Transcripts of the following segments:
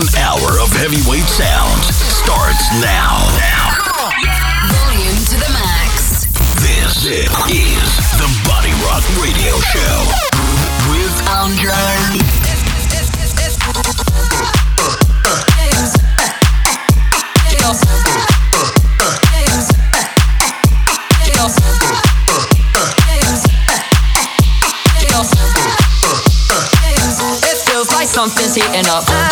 1 hour of heavyweight sound starts now. Volume to the max. This is the Body Rock Radio Show with Andre. Something's heating up. I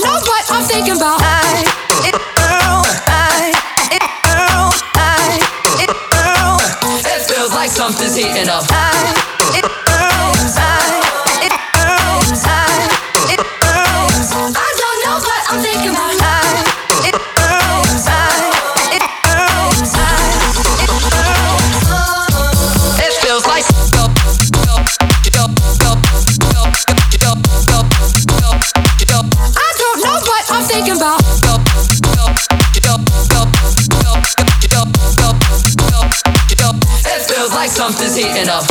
don't know what I'm thinking about. It feels like something's heating up. I don't know what I'm thinking about. Something's heating up. I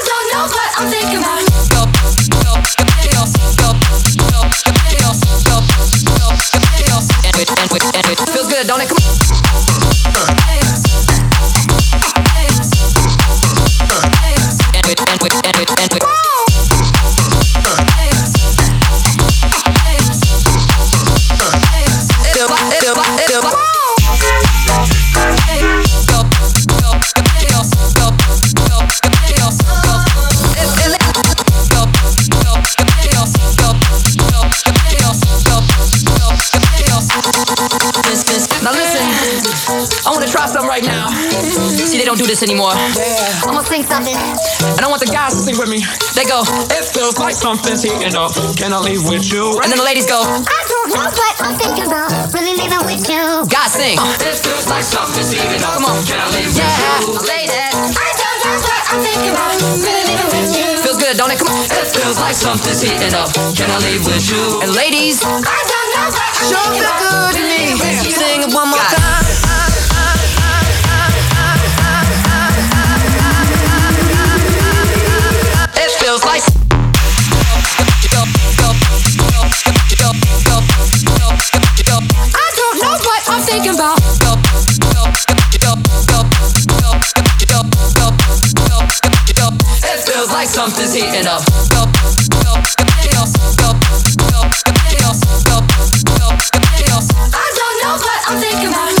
don't know what I'm thinking about. And it feels good, don't it? Don't do this anymore. Yeah. I'm gonna sing something. And I want the guys to sing with me. They go, it feels like something's heating up. Can I leave with you? And then the ladies go, I don't know what I'm thinking about. Really leaving with you. Guys sing. It feels like something's heating up. Come on. Can I leave with you? Ladies. I don't know what I'm thinking about. Really leaving with you. Feels good, don't it? Come on. It feels like something's heating up. Can I leave with you? And ladies, I don't know what I'm thinking about. Sure feel good to me. Sing it one more time. Feels like I don't know what I'm thinking about. It feels like something's heating up. I don't know what I'm thinking about.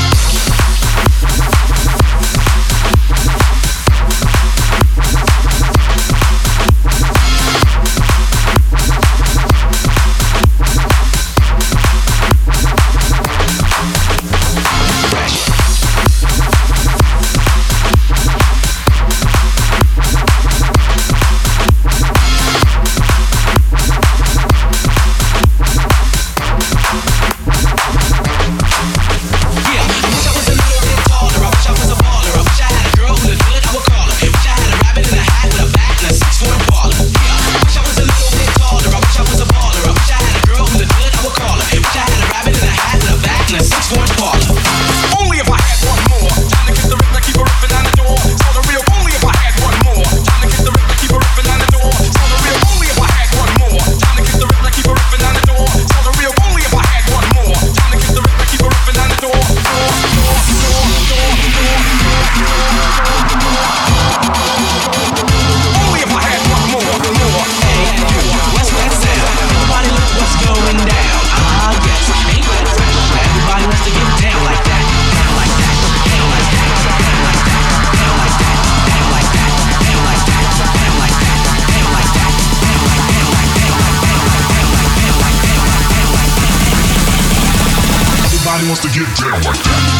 wants to get down like that.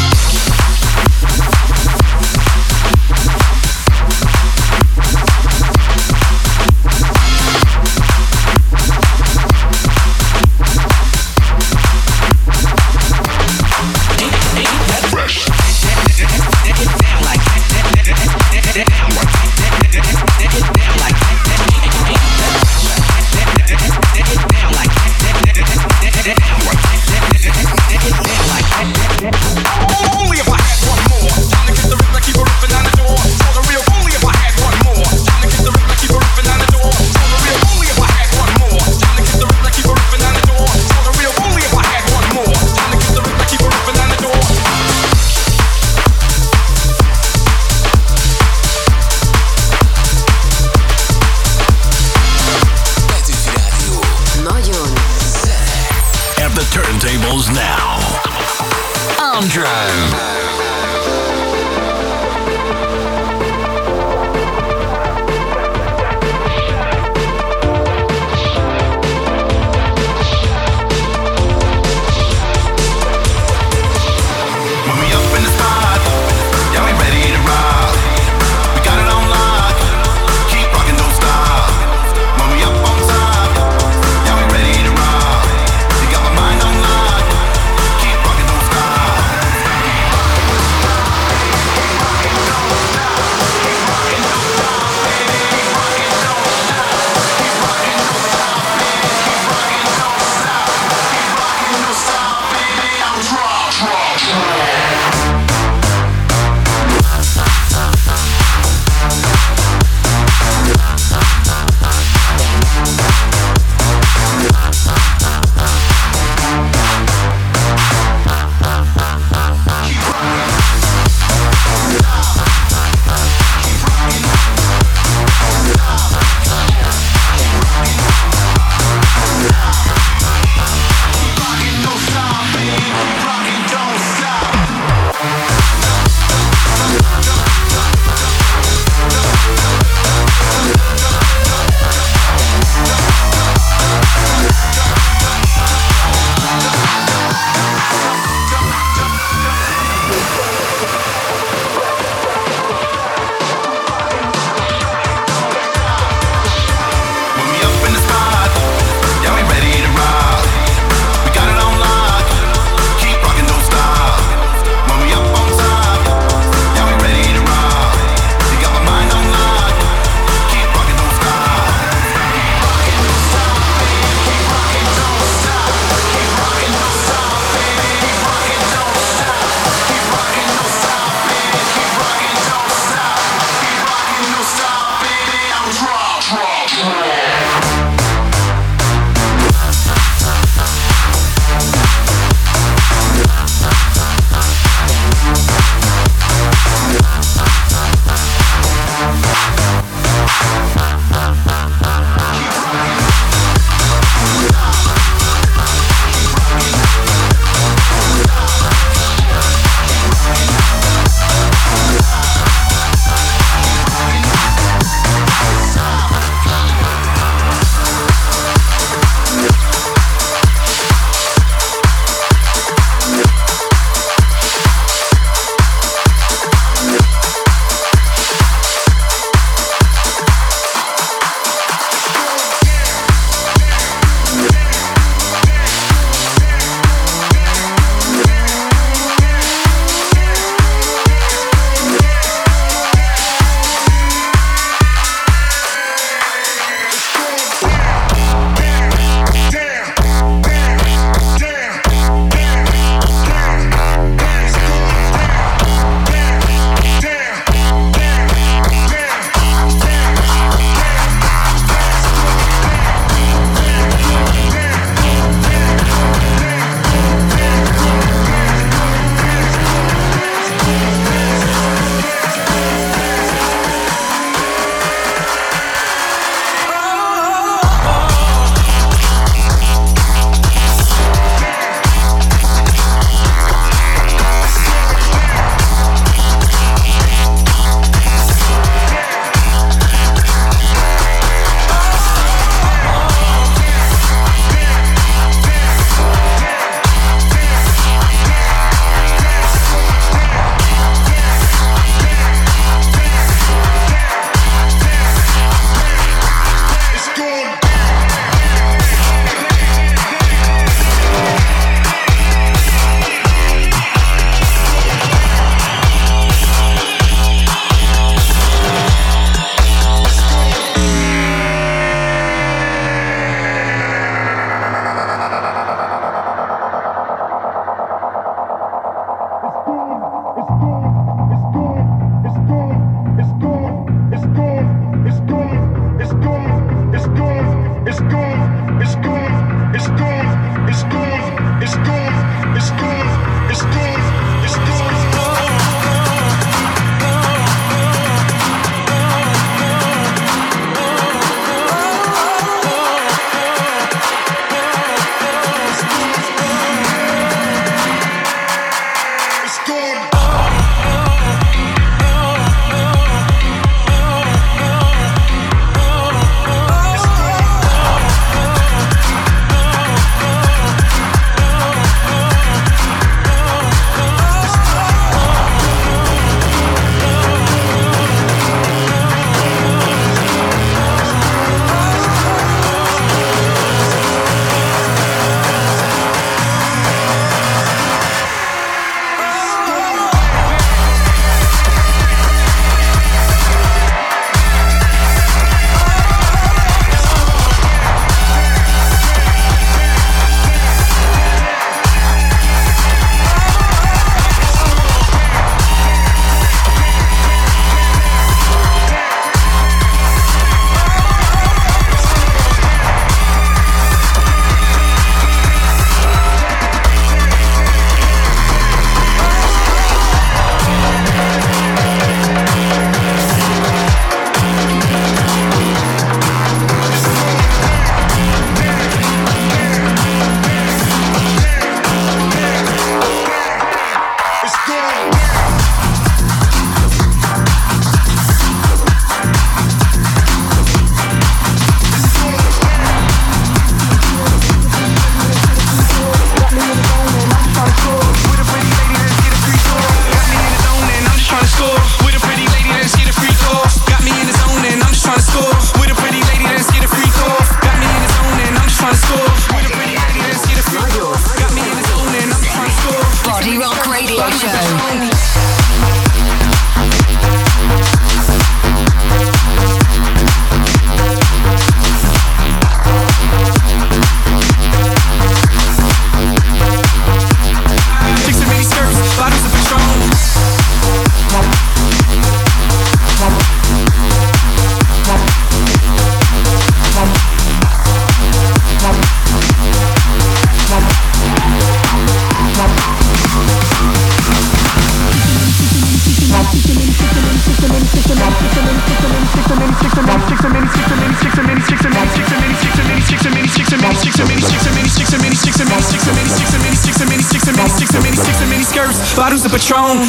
Bottles of Patron.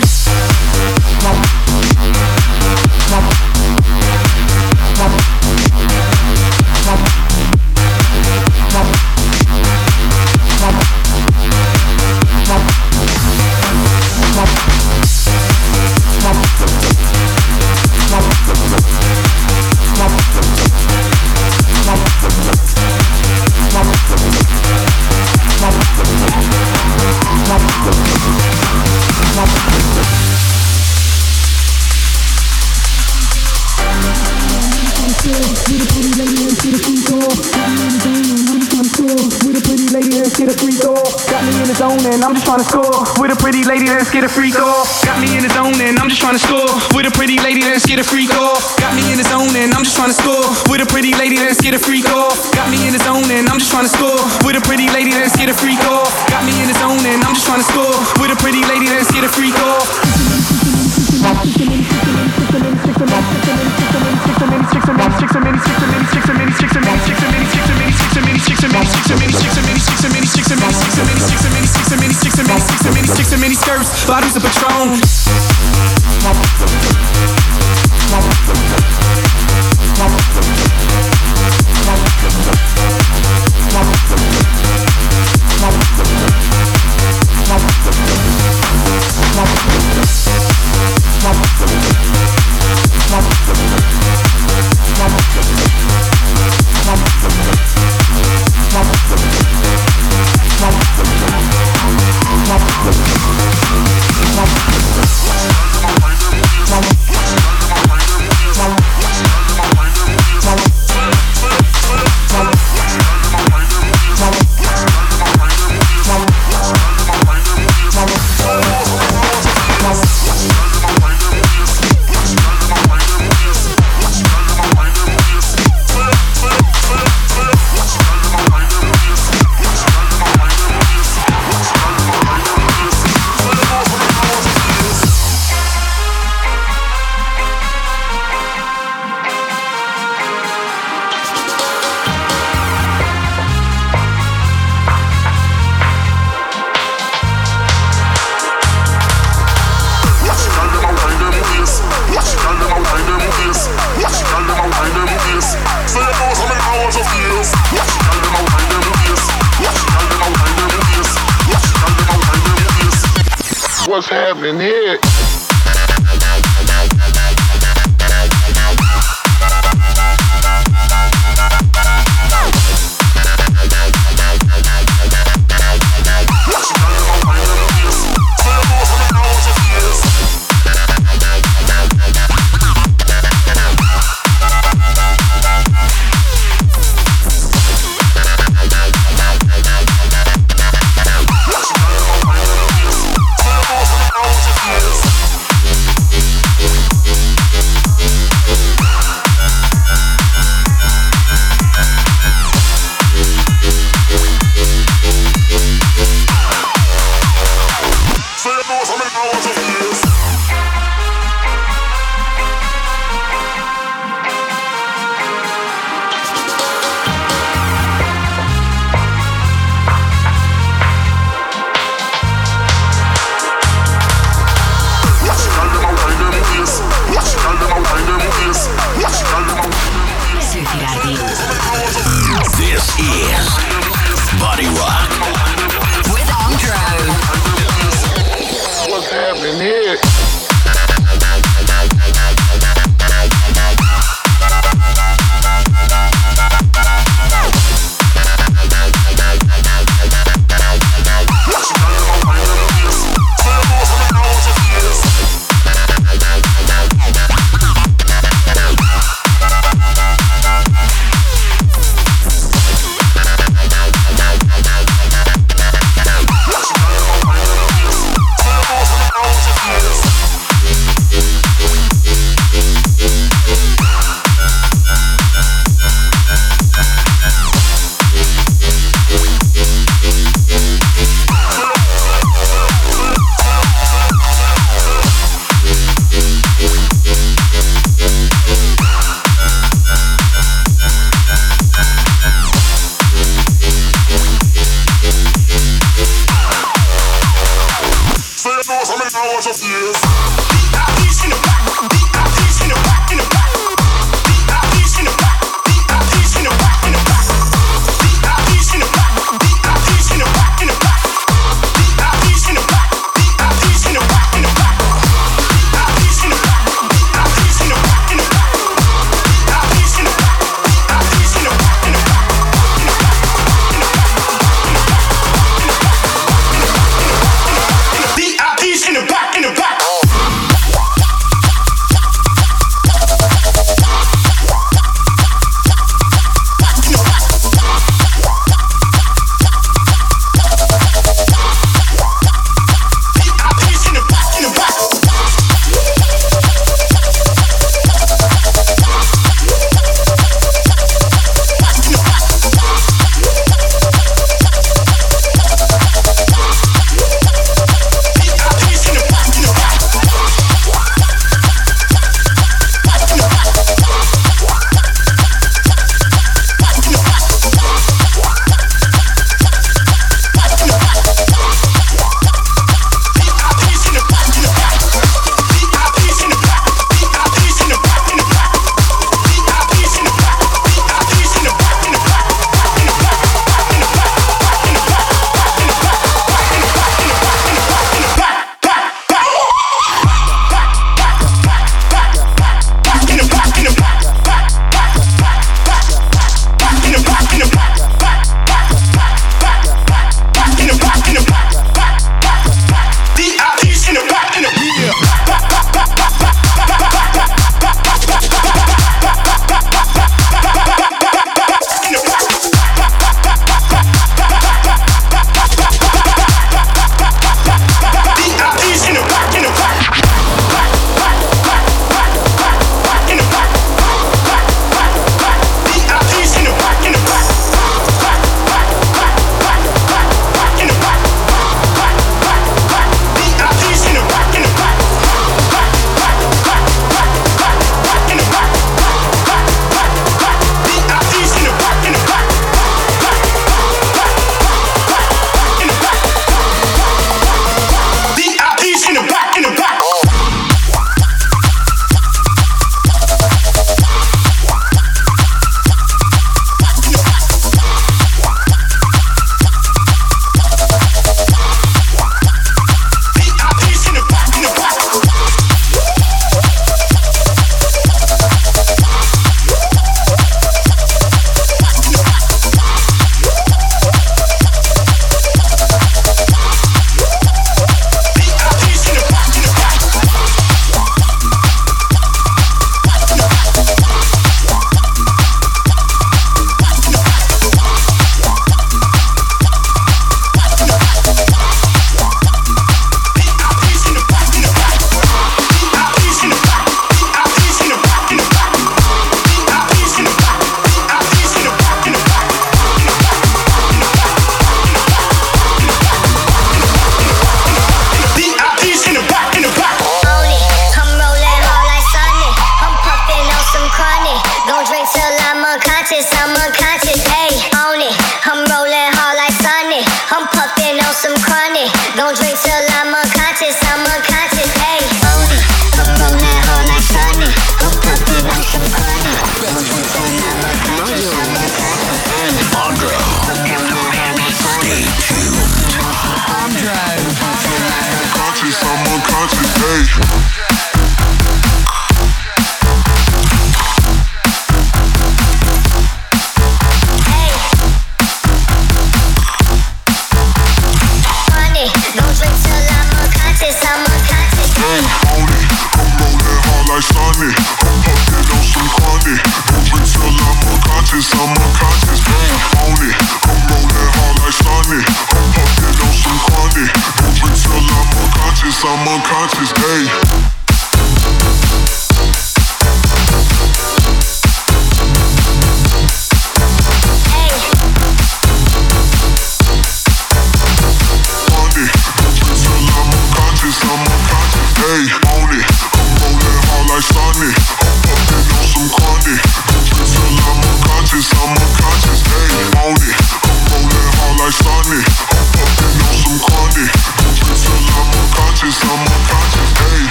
Get a freak off, got me in the zone and I'm just trying to score with a pretty lady. Let's get a freak off, got me in the zone and I'm just trying to score with a pretty lady. Let's get a freak off, got me in the zone and I'm just trying to score with a pretty lady. Let's get a freak off, got me in the zone and I'm just trying to score with a pretty lady. Let's get a freak off. Bottles of Patron. What's happening here? Yes.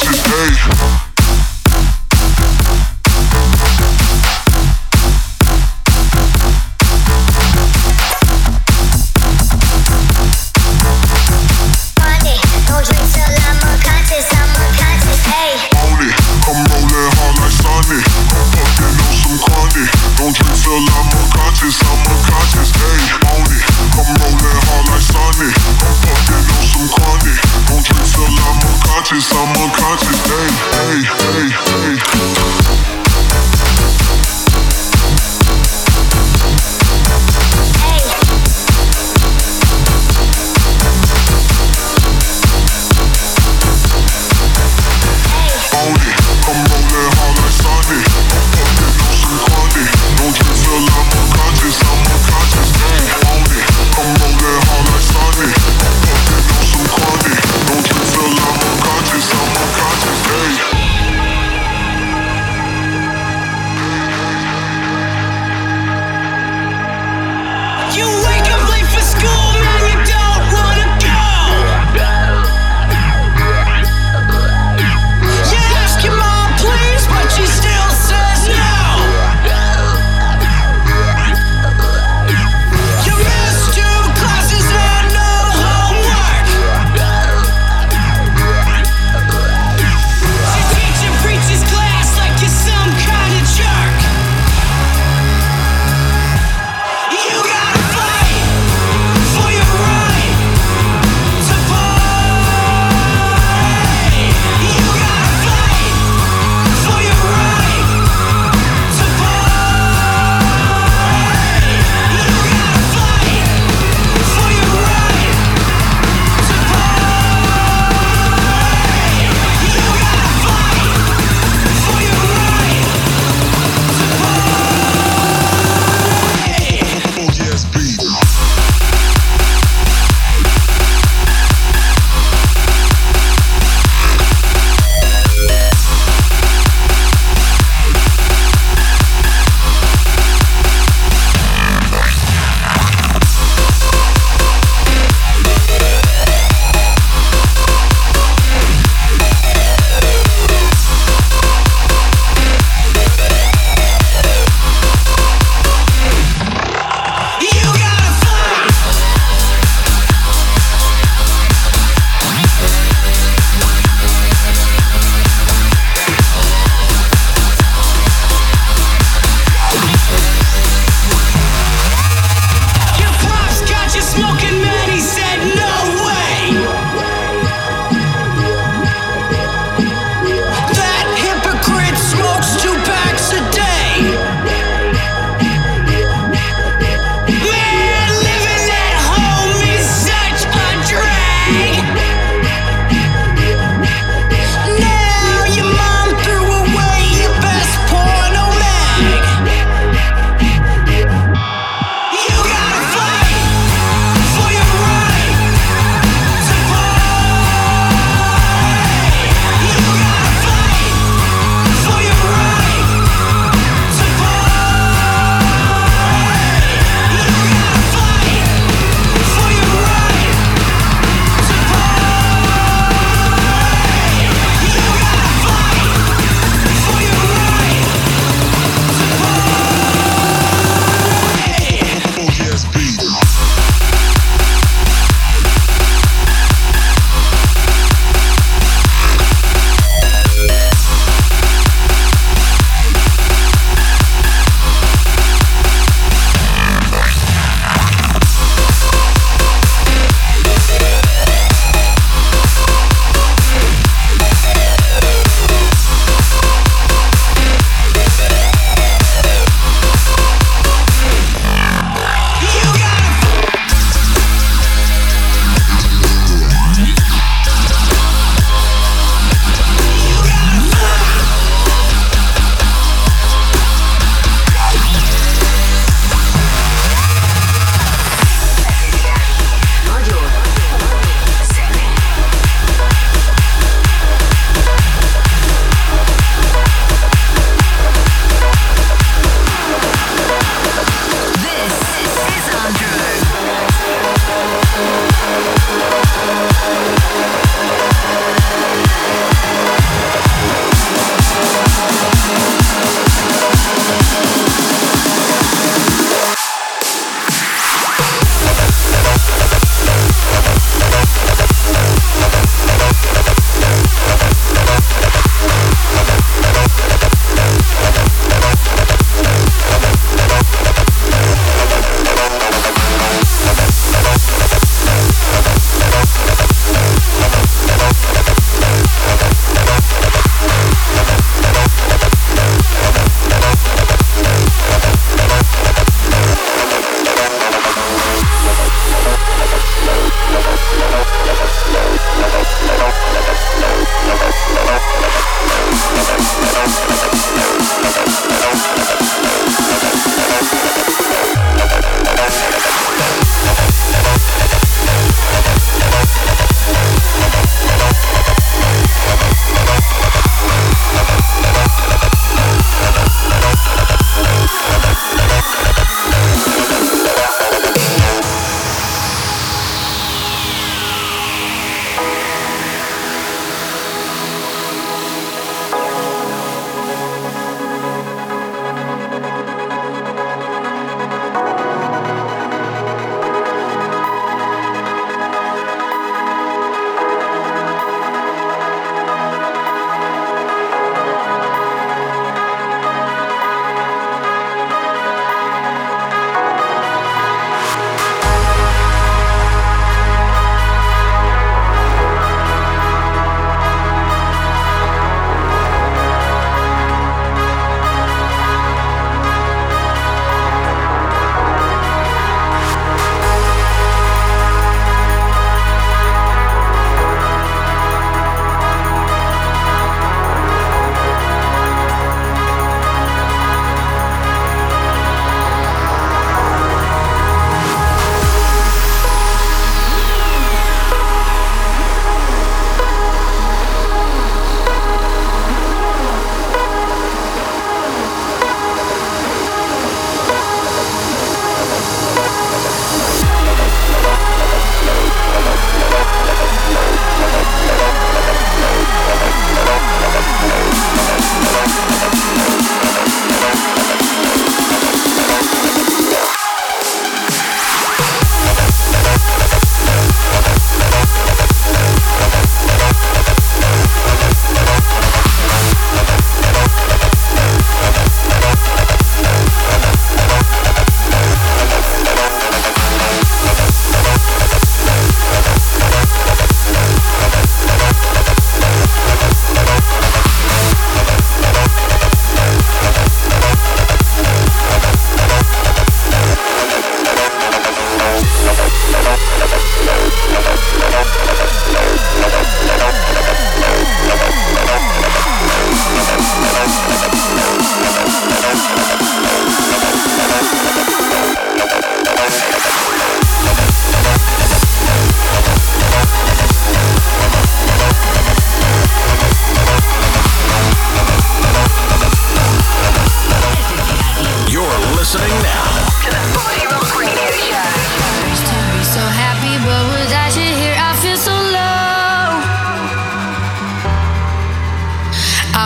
today. I'm unconscious, hey, hey.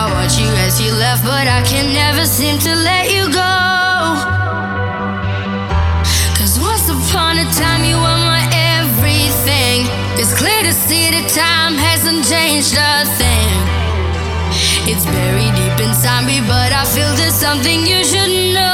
I watched you as you left, but I can never seem to let you go. 'Cause once upon a time you were my everything. It's clear to see that time hasn't changed a thing. It's buried deep inside me, but I feel there's something you should know.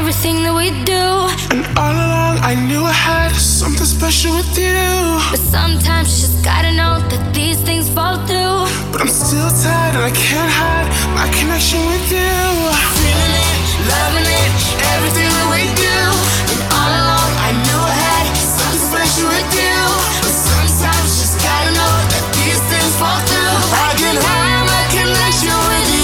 Everything that we do, and all along I knew I had something special with you. But sometimes you just gotta know that these things fall through. But I'm still tired and I can't hide my connection with you. Feeling it, loving it, everything that we do. And all along I knew I had something special with you. But sometimes you just gotta know that these things fall through. I can hide my connection with you.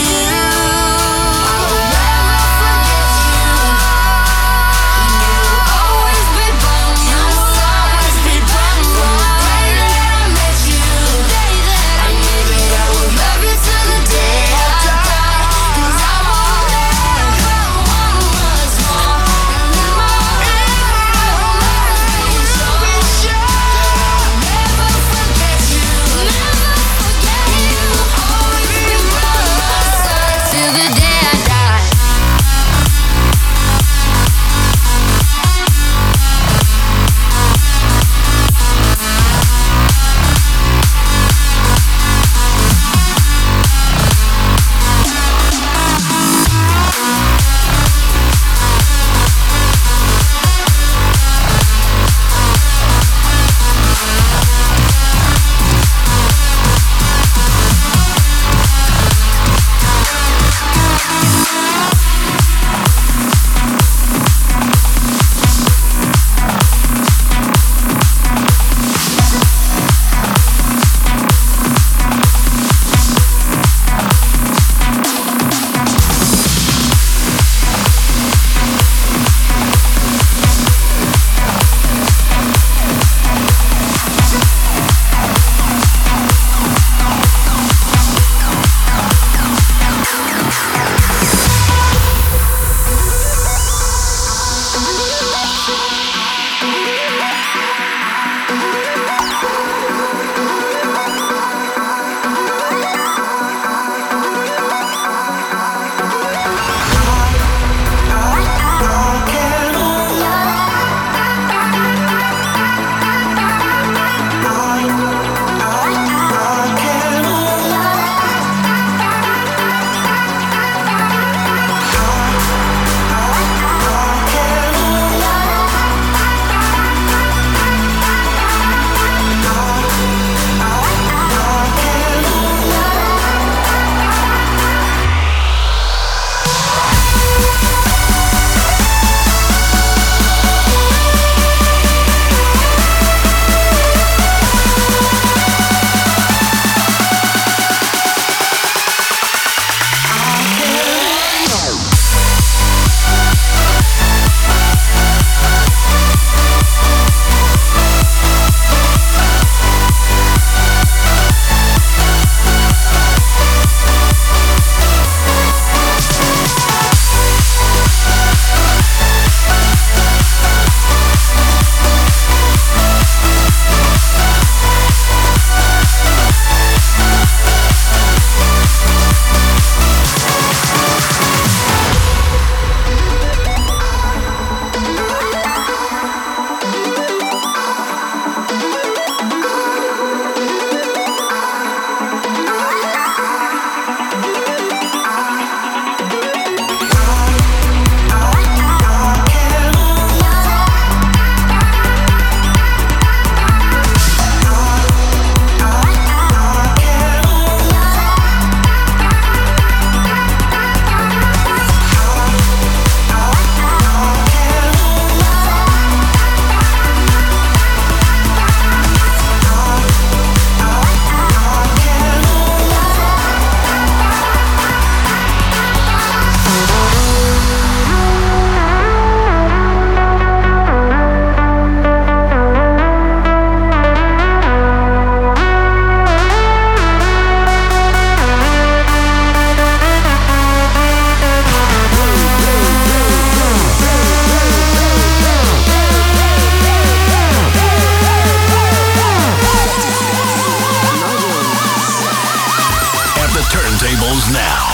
now,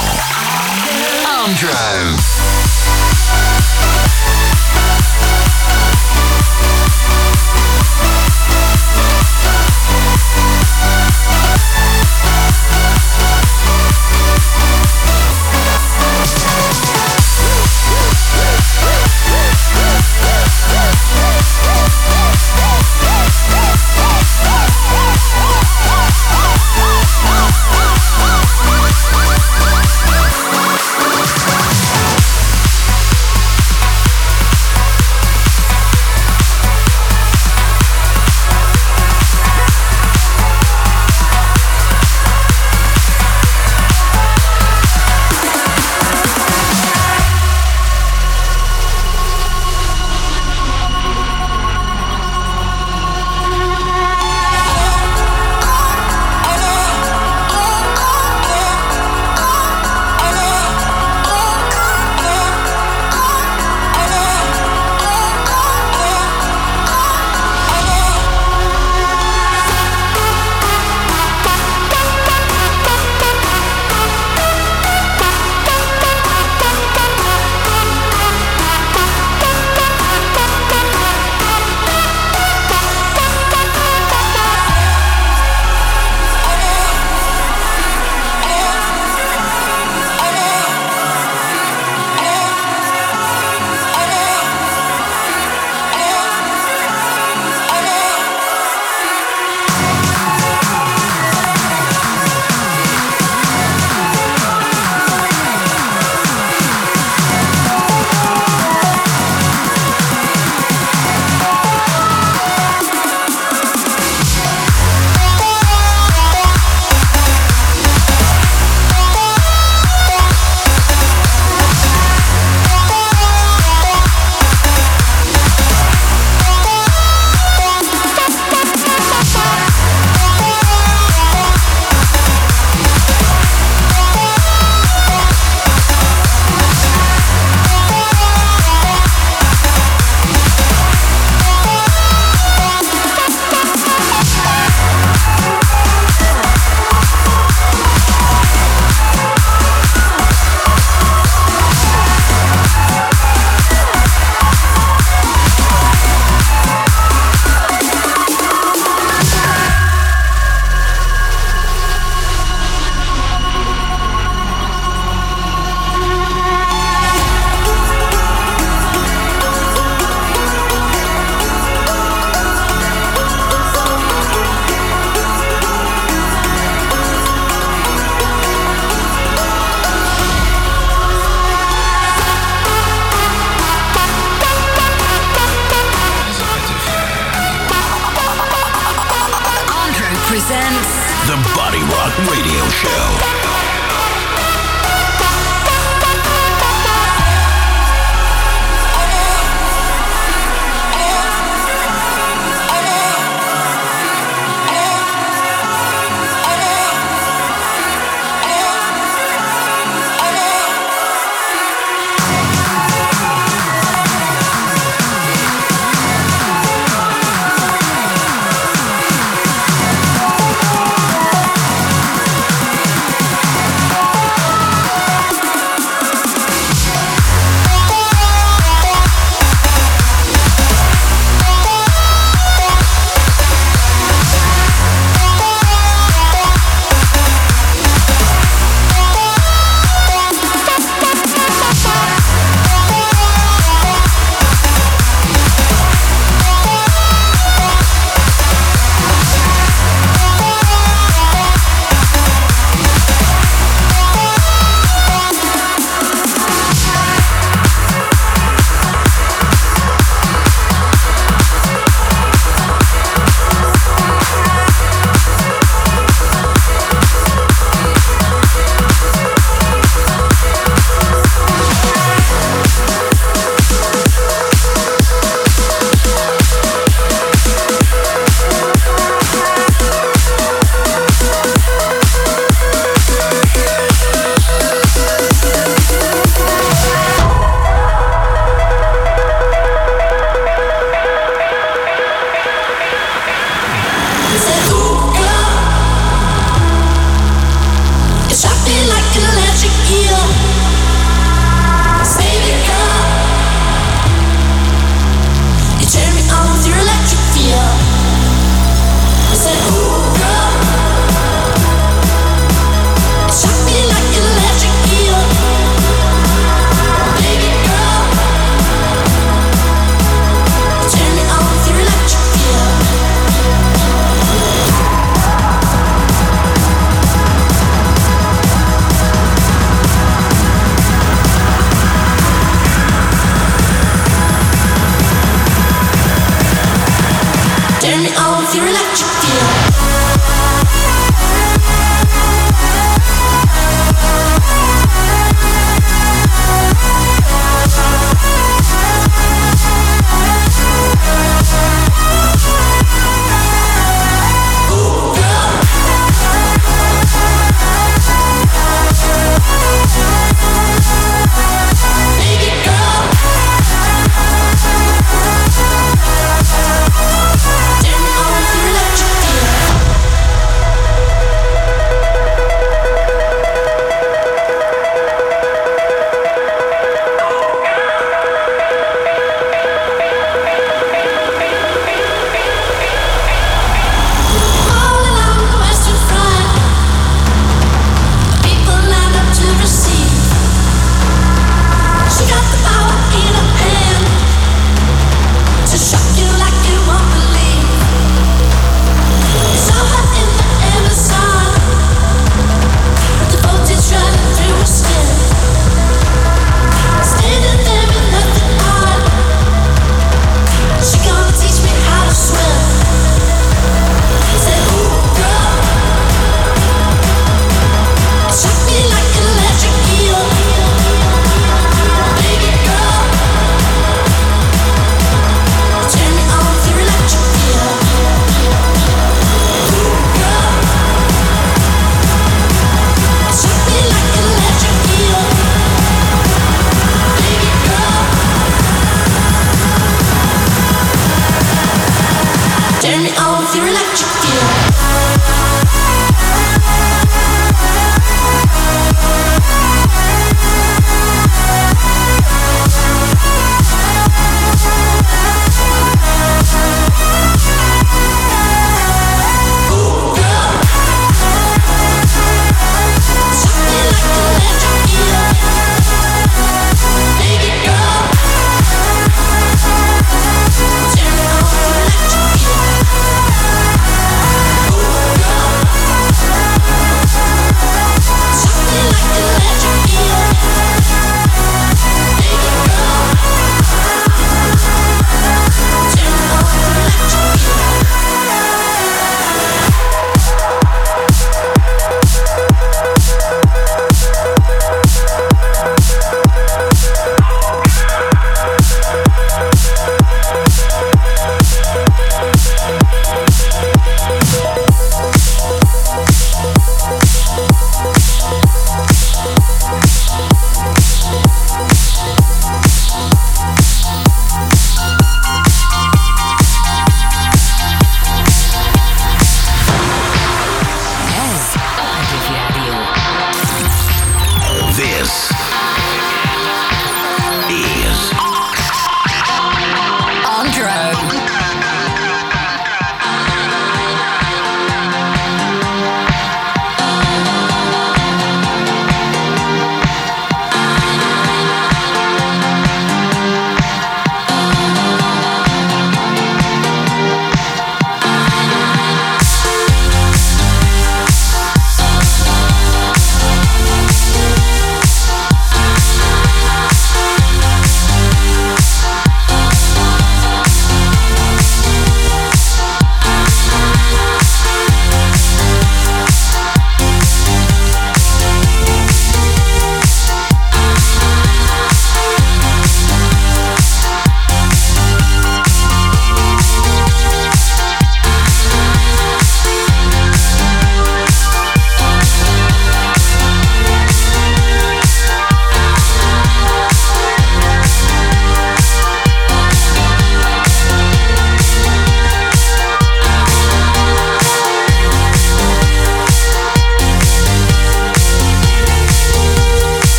Andro.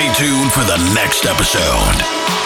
Stay tuned for the next episode.